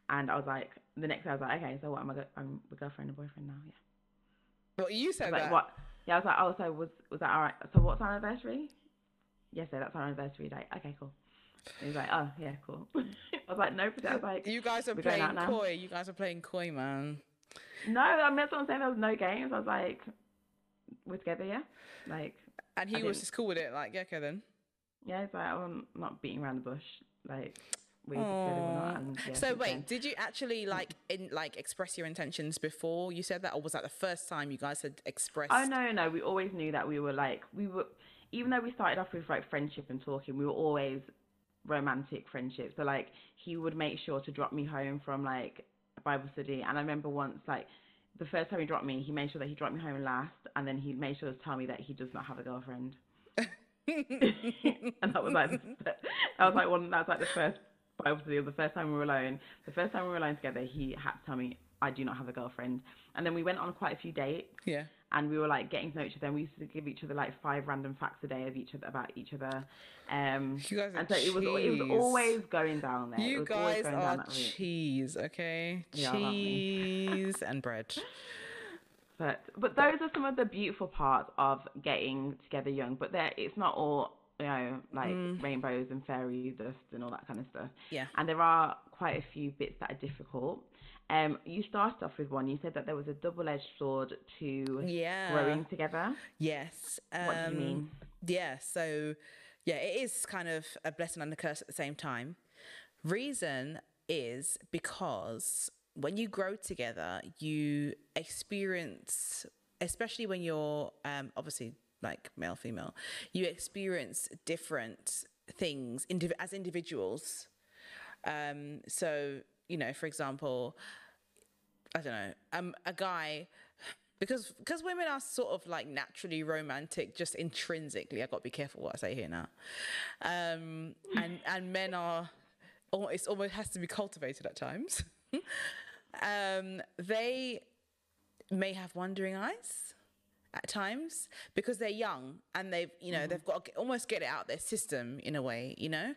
and I was like, the next day I was like, okay, so what, am I go- I'm a girlfriend and boyfriend now, yeah. Well, you said that. Like, what? Yeah, I was like, oh, so was, was that all right? So what's our anniversary? yesterday, that's our anniversary date. Okay, cool. And he was like, oh, yeah, cool. I was like, no, but I was like, you guys are playing coy. You guys are playing coy, man. No, I mean, that's what I'm saying. There was no games. I was like, we're together, yeah? Like, and he I was didn't... just cool with it, like, yeah, okay then. Yeah, it's like, I'm not beating around the bush. Like, we together or not. And, yeah, so wait, then. Did you actually, like, in like express your intentions before you said that? Or was that the first time you guys had expressed? Oh, no, no. We always knew that we were, like, we were, even though we started off with, like, friendship and talking, we were always romantic friendships. So, like, he would make sure to drop me home from, like, Bible study. And I remember once, like, the first time he dropped me, he made sure that he dropped me home last, and then he made sure to tell me that he does not have a girlfriend. And that was like, I was like, well, that's like the first Bible study, or the first time we were alone. The first time we were alone together, he had to tell me I do not have a girlfriend. And then we went on quite a few dates. Yeah. And we were like getting to know each other. And we used to give each other like five random facts a day of each other about each other. Um, you guys are and so it was it was always going down there. You guys are cheese, okay? Yeah, cheese and bread. But but those are some of the beautiful parts of getting together young. But there, it's not all, you know, like mm. rainbows and fairy dust and all that kind of stuff. Yeah. And there are quite a few bits that are difficult. Um, you started off with one. You said that there was a double-edged sword to yeah. growing together. Yes. Um, what do you mean? Yeah, so, yeah, it is kind of a blessing and a curse at the same time. Reason is because when you grow together, you experience, especially when you're um, obviously like male, female, you experience different things indiv- as individuals. Um, so, you know, for example, I don't know, um, a guy, because because women are sort of like naturally romantic, just intrinsically. I got to be careful what I say here now. Um, and and men are, oh, it's almost has to be cultivated at times. um, they may have wandering eyes at times because they're young and they've, you know, mm-hmm. they've got to almost get it out their system in a way, you know.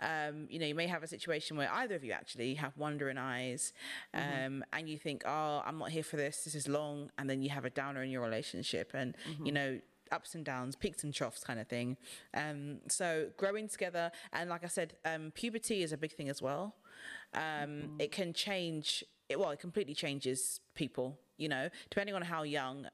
Um, you know, you may have a situation where either of you actually have wandering eyes um, mm-hmm. and you think, oh, I'm not here for this, this is long. And then you have a downer in your relationship and, mm-hmm. you know, ups and downs, peaks and troughs kind of thing. Um, so growing together. And like I said, um, puberty is a big thing as well. Um, mm-hmm. It can change, it, well, it completely changes people, you know, depending on how young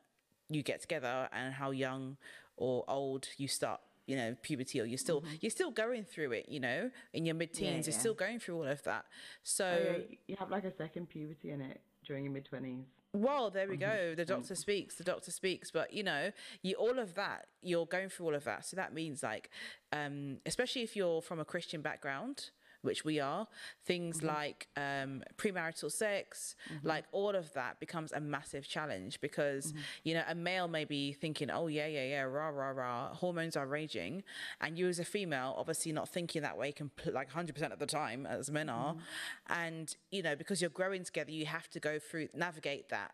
you get together and how young or old you start, you know, puberty, or you're still, mm-hmm. you're still going through it, you know, in your mid teens, yeah, yeah. you're still going through all of that. So oh, you have like a second puberty in it during your mid twenties. Well, there we go. The doctor speaks, the doctor speaks, but you know, you, all of that, you're going through all of that. So that means like, um, especially if you're from a Christian background, which we are, things mm-hmm. like um, premarital sex, mm-hmm. like all of that becomes a massive challenge because, mm-hmm. you know, a male may be thinking, oh, yeah, yeah, yeah, rah, rah, rah, hormones are raging. And you as a female, obviously not thinking that way compl- like one hundred percent of the time as men are. Mm-hmm. And, you know, because you're growing together, you have to go through, navigate that.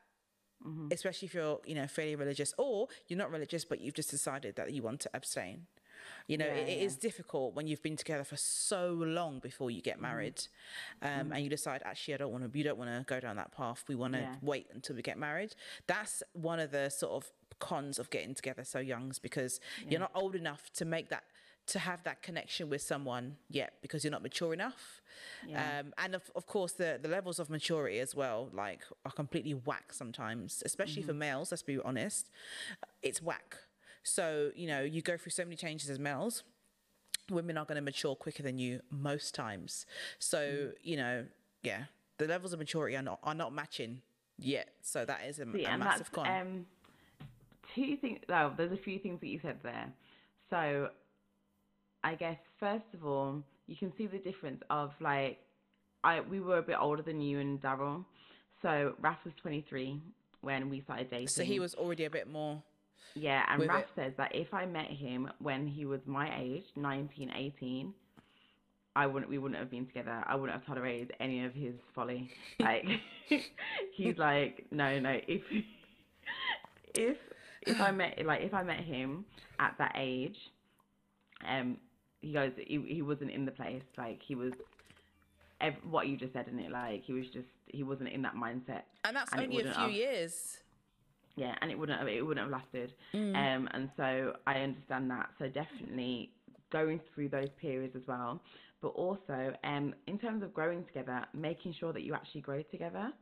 Mm-hmm. Especially if you're, you know, fairly religious, or you're not religious, but you've just decided that you want to abstain. You know, yeah, it, it yeah. is difficult when you've been together for so long before you get married, um, mm-hmm. and you decide, actually, I don't want to, you don't want to go down that path. We want to yeah. wait until we get married. That's one of the sort of cons of getting together so young, is because yeah. you're not old enough to make that, to have that connection with someone yet, because you're not mature enough. Yeah. Um, and of, of course, the, the levels of maturity as well, like, are completely whack sometimes, especially mm-hmm. for males. Let's be honest. It's whack. So, you know, you go through so many changes as males. Women are going to mature quicker than you most times. So, mm. you know, yeah, the levels of maturity are not are not matching yet. So that is a, See, a massive con. Um, two things. Well, there's a few things that you said there. So I guess, first of all, you can see the difference of like, I we were a bit older than you and Daryl. So Raph was twenty-three when we started dating. So he was already a bit more... Yeah, and Raph says that if I met him when he was my age, nineteen, eighteen, I wouldn't, we wouldn't have been together. I wouldn't have tolerated any of his folly. Like, he's like, no, no. If if if I met like if I met him at that age, um, he goes, he, he wasn't in the place. Like, he was. Ev- what you just said, isn't it? Like, he was just, he wasn't in that mindset. And that's and only a few have, years. Yeah, and it wouldn't have, it wouldn't have lasted. Mm. Um, and so I understand that. So definitely going through those periods as well, but also um, in terms of growing together, making sure that you actually grow together.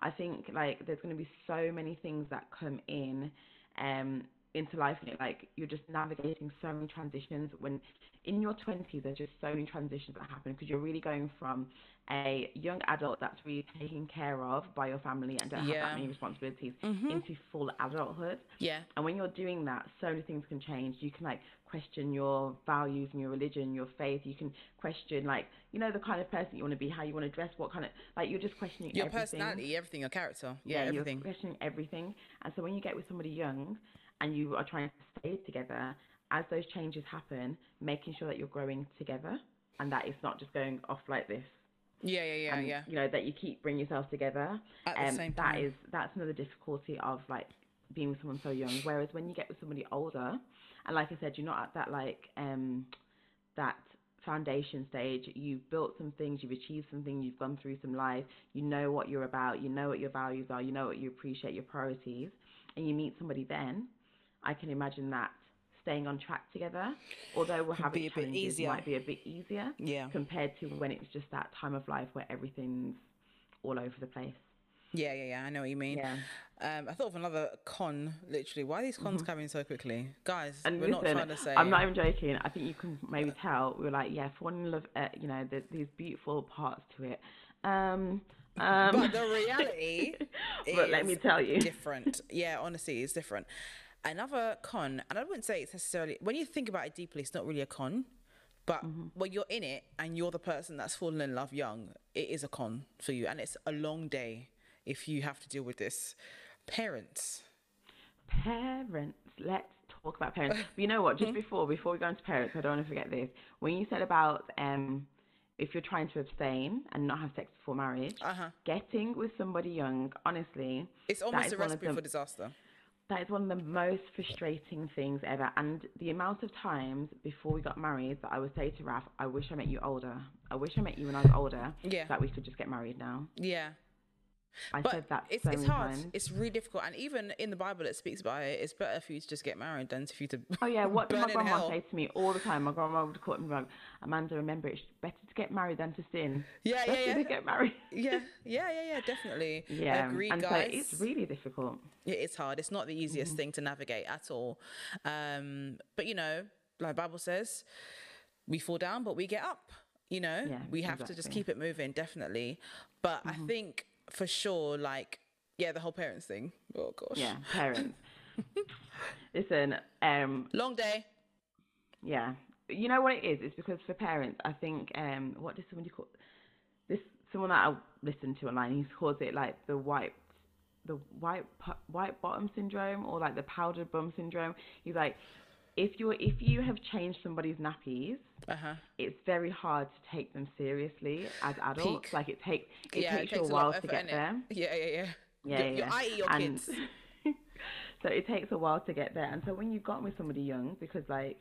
I think like there's going to be so many things that come in um, into life, and like you're just navigating so many transitions. When in your twenties, there's just so many transitions that happen because you're really going from a young adult that's really taken care of by your family and don't yeah. have that many responsibilities mm-hmm. into full adulthood. Yeah. And when you're doing that, so many things can change. You can like question your values and your religion, your faith. You can question like, you know, the kind of person you want to be, how you want to dress, what kind of, like you're just questioning your everything. personality, everything, your character. Yeah, yeah everything. You're questioning everything. And so when you get with somebody young and you are trying to stay together, as those changes happen, making sure that you're growing together and that it's not just going off like this. Yeah, yeah, yeah, and, yeah. You know, that you keep bringing yourself together. At the um, same time. That is, that's another difficulty of, like, being with someone so young. Whereas when you get with somebody older, and like I said, you're not at that, like, um, that foundation stage. You've built some things, you've achieved something, you've gone through some life, you know what you're about, you know what your values are, you know what you appreciate, your priorities, and you meet somebody then, I can imagine that staying on track together, although we'll have it challenges, it might be a bit easier yeah. compared to when it's just that time of life where everything's all over the place. Yeah, yeah, yeah. I know what you mean. Yeah. Um, I thought of another con, literally. Why are these cons mm-hmm. coming so quickly? Guys, and we're listen, not trying to say... I'm not even joking. I think you can maybe tell. We were like, yeah, for one love, uh, you know, there's these beautiful parts to it. Um... um But the reality but let me tell you. different. Yeah, honestly, it's different. Another con, and I wouldn't say it's necessarily, when you think about it deeply, it's not really a con, but mm-hmm. when you're in it and you're the person that's fallen in love young, it is a con for you. And it's a long day if you have to deal with this. Parents. Parents. Let's talk about parents. But you know what? Just before, before we go into parents, I don't want to forget this. When you said about um, if you're trying to abstain and not have sex before marriage, uh-huh. getting with somebody young, honestly, it's almost a recipe for disaster. That is one of the most frustrating things ever. And the amount of times before we got married that I would say to Raph, I wish I met you older. I wish I met you when I was older. Yeah. That we could just get married now. Yeah. I but said that it's, so it's hard. Times. It's really difficult. And even in the Bible, it speaks about it. It's better for you to just get married than for you to Oh, yeah. What did my grandma hell. say to me all the time? My grandma would call me wrong. Amanda, remember, it's better to get married than to sin. Yeah, yeah, better yeah. to get married. yeah, yeah, yeah, yeah, definitely. Yeah. Agree, and guys. So it's really difficult. It is hard. It's not the easiest mm-hmm. thing to navigate at all. Um, but, you know, like the Bible says, we fall down, but we get up. You know, yeah, we have exactly. to just keep it moving, definitely. But mm-hmm. I think... for sure, like, yeah, the whole parents thing. Oh, gosh. Yeah, parents. Listen. Um, Long day. Yeah. You know what it is? It's because for parents, I think, um, what does somebody call this? Someone that I listen to online, he calls it, like, the white the white, white bottom syndrome or, like, the powdered bum syndrome. He's like, if you're if you have changed somebody's nappies, uh-huh. it's very hard to take them seriously as adults. Peak. Like it takes it yeah, takes, it takes a, a while to get there. Yeah, yeah, yeah. Yeah, your, yeah. Your, I E your and, kids. So it takes a while to get there. And so when you've gotten with somebody young, because like,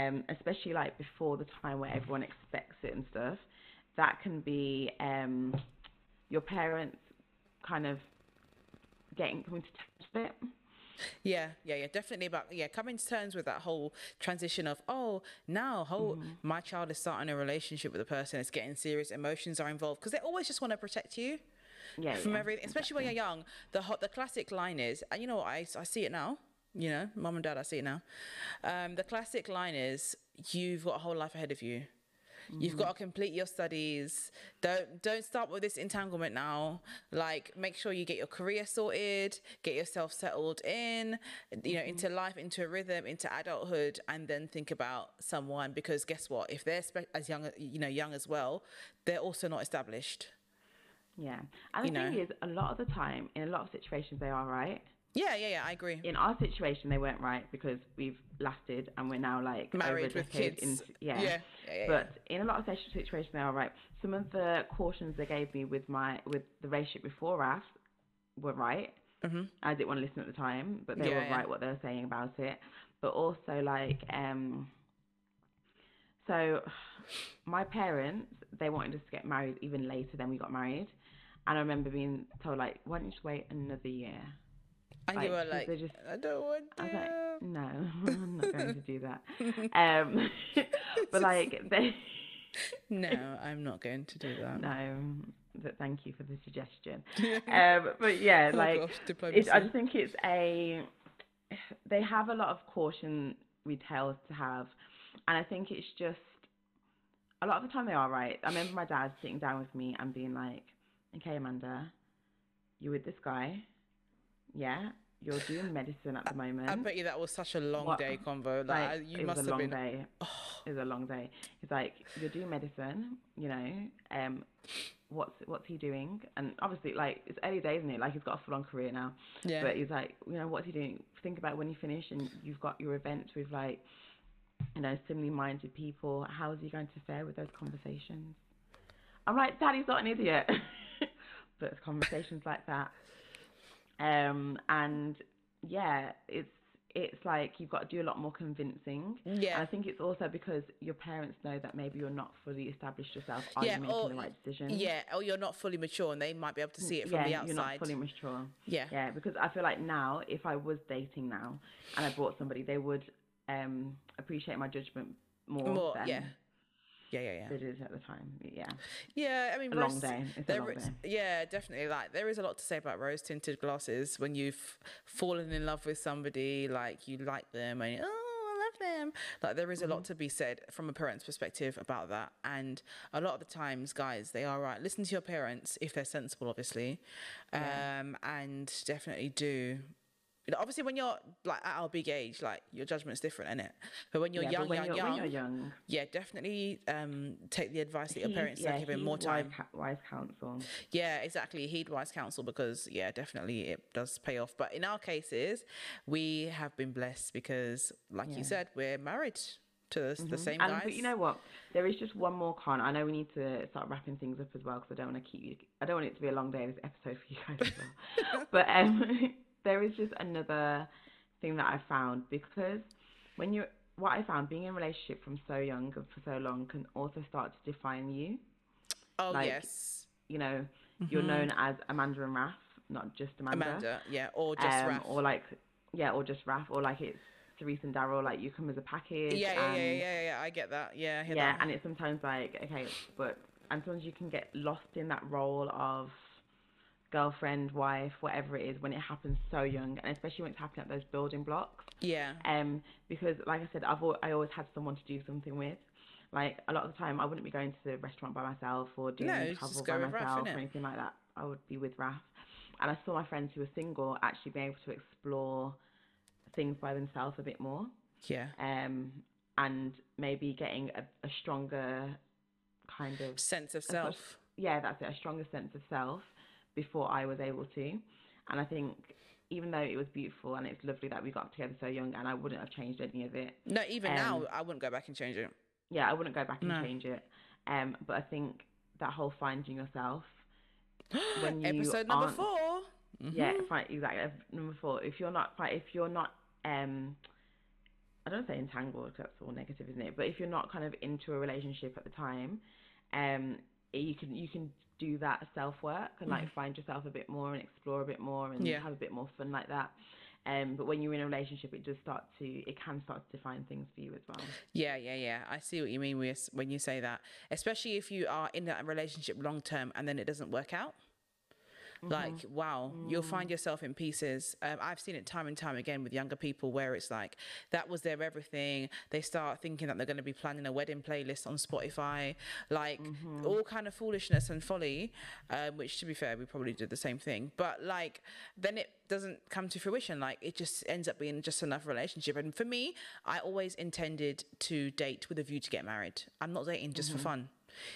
um, especially like before the time where everyone expects it and stuff, that can be um, your parents kind of getting coming to touch it. Yeah, yeah, yeah, definitely about, yeah, coming to terms with that whole transition of, oh, now whole, mm-hmm. my child is starting a relationship with a person, it's getting serious, emotions are involved, because they always just want to protect you yeah, from yeah, everything, especially exactly. when you're young. The hot, the classic line is, and you know what, I, I see it now, you know, mum and dad, I see it now. Um, the classic line is, you've got a whole life ahead of you. You've got to complete your studies. Don't don't start with this entanglement now. Like, make sure you get your career sorted, get yourself settled in, you know, mm-hmm. into life, into a rhythm, into adulthood, and then think about someone. Because guess what? If they're spe- as young, you know, young as well, they're also not established. Yeah, and the thing know. is, a lot of the time, in a lot of situations, they are right. Yeah, yeah, yeah, I agree. In our situation, they weren't right because we've lasted and we're now like married with kids. In, yeah. Yeah, yeah, yeah. But yeah. in a lot of social situations, they are right. Some of the cautions they gave me with my with the relationship before us were right. Mm-hmm. I didn't want to listen at the time, but they yeah, were yeah. right what they were saying about it. But also, like, um, so my parents, they wanted us to get married even later than we got married, and I remember being told like, "Why don't you just wait another year?" And like, you were like, just, I don't want to. I was like, no, I'm not going to do that. Um, but like, they... no, I'm not going to do that. No, but thank you for the suggestion. um, but yeah, oh like, gosh, it, I just think it's a, they have a lot of caution with health to have. And I think it's just, a lot of the time they are right. I remember my dad sitting down with me and being like, okay, Amanda, you're with this guy. Yeah, you're doing medicine at the moment. I, I bet you that was such a long what? day convo. Like, like you it must was a have long been... day. Oh. It was a long day. It's like, you're doing medicine, you know, um, what's what's he doing? And obviously, like, it's early days, isn't it? Like, he's got a full-on career now. Yeah. But he's like, you know, what's he doing? Think about when you finish and you've got your events with, like, you know, similarly-minded people. How is he going to fare with those conversations? I'm like, Daddy's not an idiot. But conversations like that. Um, and yeah, it's, it's like, you've got to do a lot more convincing. Yeah. And I think it's also because your parents know that maybe you're not fully established yourself. Are yeah, you making or, the right decision? Yeah. Or you're not fully mature and they might be able to see it from yeah, the outside. You're not fully mature. Yeah. Yeah. Because I feel like now, if I was dating now and I brought somebody, they would, um, appreciate my judgment more. More, than yeah. Yeah, yeah, yeah. They did at the time, yeah. Yeah, I mean, a long day. It's a long day. Yeah, definitely. Like, there is a lot to say about rose-tinted glasses when you've fallen in love with somebody, like you like them, and oh, I love them. Like, there is a mm-hmm. lot to be said from a parent's perspective about that. And a lot of the times, guys, they are right. Listen to your parents if they're sensible, obviously, yeah. um, and definitely do. Obviously, when you're like at our big age, like your judgment's different, isn't it? But when you're yeah, young, when young, you're, young, when you're young, yeah, definitely um, take the advice that your he, parents yeah, are giving more time. Wise, wise counsel. Yeah, exactly. Heed wise counsel because yeah, definitely it does pay off. But in our cases, we have been blessed because, like yeah. you said, we're married to the, mm-hmm. the same and, guys. But you know what? There is just one more con. I know we need to start wrapping things up as well because I don't want to keep you. I don't want it to be a long day of this episode for you guys. As well. But. Um, There is just another thing that I found because when you, what I found, being in a relationship from so young and for so long can also start to define you. Oh, like, yes. You know, mm-hmm. you're known as Amanda and Raph, not just Amanda. Amanda, yeah, or just um, Raph. Or like, yeah, or just Raph, or like it's Therese and Daryl, like you come as a package. Yeah, yeah, and, yeah, yeah, yeah, yeah, I get that. Yeah, I hear yeah, that. And it's sometimes like, okay, but, and sometimes you can get lost in that role of girlfriend, wife, whatever it is, when it happens so young, and especially when it's happening at those building blocks. Yeah. Um, because like I said, I've al- I always had someone to do something with. Like a lot of the time, I wouldn't be going to the restaurant by myself or doing no, travel by myself Raph, or anything like that. I would be with Raph. And I saw my friends who were single actually being able to explore things by themselves a bit more. Yeah. Um, and maybe getting a, a stronger kind of sense of self. Such, yeah, that's it. A stronger sense of self. Before I was able to. And I think even though it was beautiful and it's lovely that we got together so young, and I wouldn't have changed any of it. No, even um, now, I wouldn't go back and change it. Yeah, I wouldn't go back and no. change it. Um, but I think that whole finding yourself. When you Episode number four. Mm-hmm. Yeah, find, exactly. Number four. If you're not, if you're not, um, I don't say entangled because that's all negative, isn't it? But if you're not kind of into a relationship at the time, um, you can you can do that self-work and like find yourself a bit more and explore a bit more and yeah. have a bit more fun like that. Um, but when you're in a relationship, it does start to, it can start to define things for you as well. Yeah, yeah, yeah. I see what you mean when you say that, especially if you are in that relationship long-term and then it doesn't work out. Mm-hmm. Like, wow, mm. you'll find yourself in pieces. Um, I've seen it time and time again with younger people where it's like, that was their everything. They start thinking that they're going to be planning a wedding playlist on Spotify, like mm-hmm. all kind of foolishness and folly, um, which to be fair, we probably did the same thing. But like, then it doesn't come to fruition. Like it just ends up being just another relationship. And for me, I always intended to date with a view to get married. I'm not dating just mm-hmm. for fun.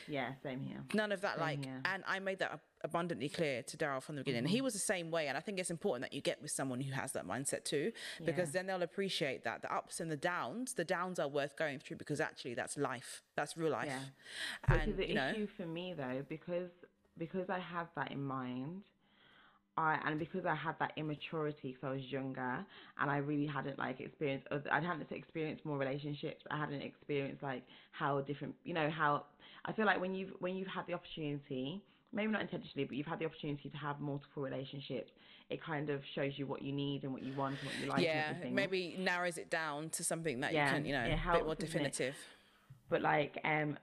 Yeah, same here. None of that, same like, here. And I made that a abundantly clear to Daryl from the beginning. Mm-hmm. He was the same way, and I think it's important that you get with someone who has that mindset too, because yeah. then they'll appreciate that the ups and the downs the downs are worth going through, because actually that's life, that's real life. Yeah. And the you know, issue for me though, because because I had that in mind, I and because I had that immaturity because I was younger and I really hadn't like experienced other, I hadn't experienced more relationships, I hadn't experienced like how different, you know, how I feel like when you've when you've had the opportunity, maybe not intentionally, but you've had the opportunity to have multiple relationships, it kind of shows you what you need and what you want and what you like. Yeah, and everything. Maybe narrows it down to something that yeah, you can, you know, helps, a bit more definitive. But like, um,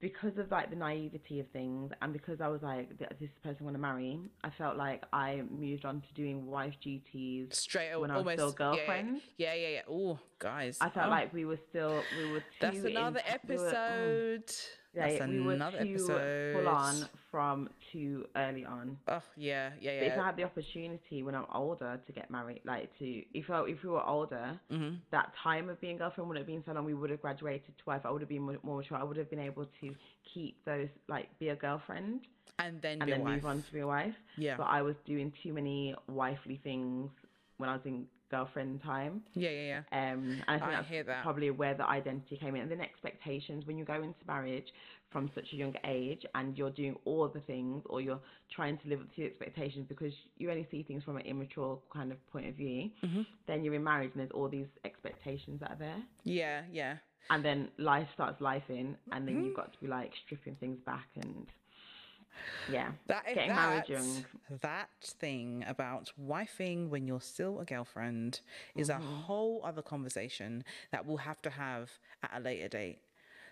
because of like the naivety of things, and because I was like, this is the person I'm going to marry, I felt like I moved on to doing wife duties straight away. When I was almost, still girlfriend. Yeah, yeah, yeah. yeah. Ooh, guys. I felt oh. like we were still, we were too That's another into, episode. We were, oh, That's like, another we were too episode. Full on from too early on. Oh, yeah, yeah, yeah. But if I had the opportunity when I'm older to get married, like to, if I, if we were older, mm-hmm. that time of being girlfriend wouldn't have been so long. We would have graduated to wife. I would have been more mature. I would have been able to keep those, like, be a girlfriend and then, and be then a wife. move on to be a wife. Yeah, but I was doing too many wifely things when I was in girlfriend time. Yeah, yeah, yeah. Um, and I think I that's hear that. probably where the identity came in, and then expectations when you go into marriage from such a young age, and you're doing all the things, or you're trying to live up to your expectations because you only see things from an immature kind of point of view. Mm-hmm. Then you're in marriage, and there's all these expectations that are there. Yeah, yeah. And then life starts life in, and then mm-hmm. you've got to be like stripping things back, and yeah, that is getting that, married young. That thing about wifing when you're still a girlfriend is mm-hmm. a whole other conversation that we'll have to have at a later date.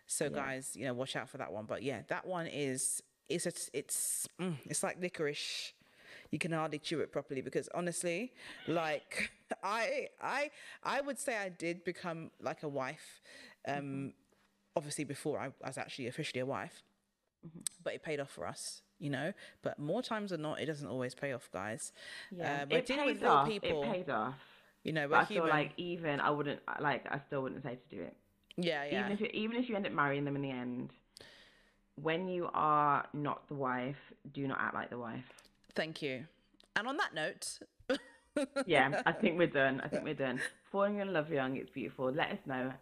So yeah. guys, you know, watch out for that one. But yeah, that one is it's a, it's mm, it's like licorice. You can hardly chew it properly because honestly, like I I I would say I did become like a wife. Um, mm-hmm. Obviously before I was actually officially a wife, mm-hmm. but it paid off for us, you know. But more times than not, it doesn't always pay off, guys. Yeah, uh, but it paid off. People, it paid off. You know, but I feel like even I wouldn't like I still wouldn't say to do it. Yeah, yeah. Even if you, even if you end up marrying them in the end, when you are not the wife, do not act like the wife. Thank you. And on that note, yeah, I think we're done. I think we're done. Falling in love young, it's beautiful. Let us know.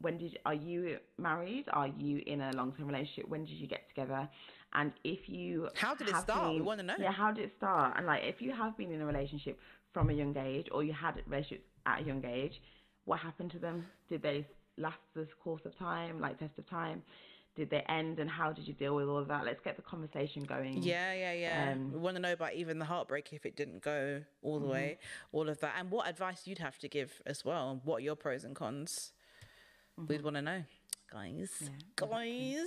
When did you, are you married? Are you in a long-term relationship? When did you get together? And if you how did it start? Been, we want to know. Yeah, how did it start? And like, if you have been in a relationship from a young age, or you had relationships at a young age, what happened to them? Did they last this course of time, like test of time? Did they end, and how did you deal with all of that? Let's get the conversation going. Yeah, yeah, yeah. Um, we want to know about even the heartbreak if it didn't go all the mm-hmm. way, all of that. And what advice you'd have to give as well, and what are your pros and cons. Mm-hmm. We'd want to know, guys. Yeah, guys. Exactly.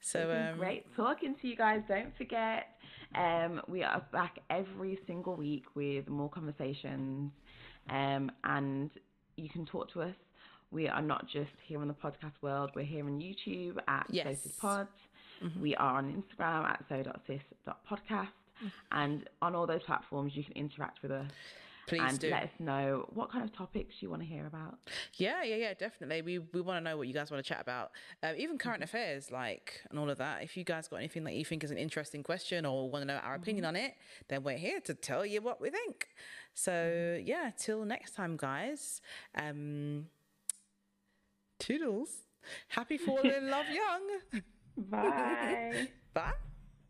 So um, great talking to you guys. Don't forget, um, we are back every single week with more conversations, um, and you can talk to us. We are not just here on the podcast world. We're here on YouTube at yes. So Sis Pod. Mm-hmm. We are on Instagram at so dot sis dot podcast. Mm-hmm. And on all those platforms, you can interact with us. Please and do. Let us know what kind of topics you want to hear about. Yeah, yeah, yeah, definitely. We we want to know what you guys want to chat about. Um, even current mm-hmm. affairs, like, and all of that. If you guys got anything that you think is an interesting question or want to know our mm-hmm. opinion on it, then we're here to tell you what we think. So, mm-hmm. yeah, till next time, guys. Um... Toodles. Happy falling in love young. Bye. Bye.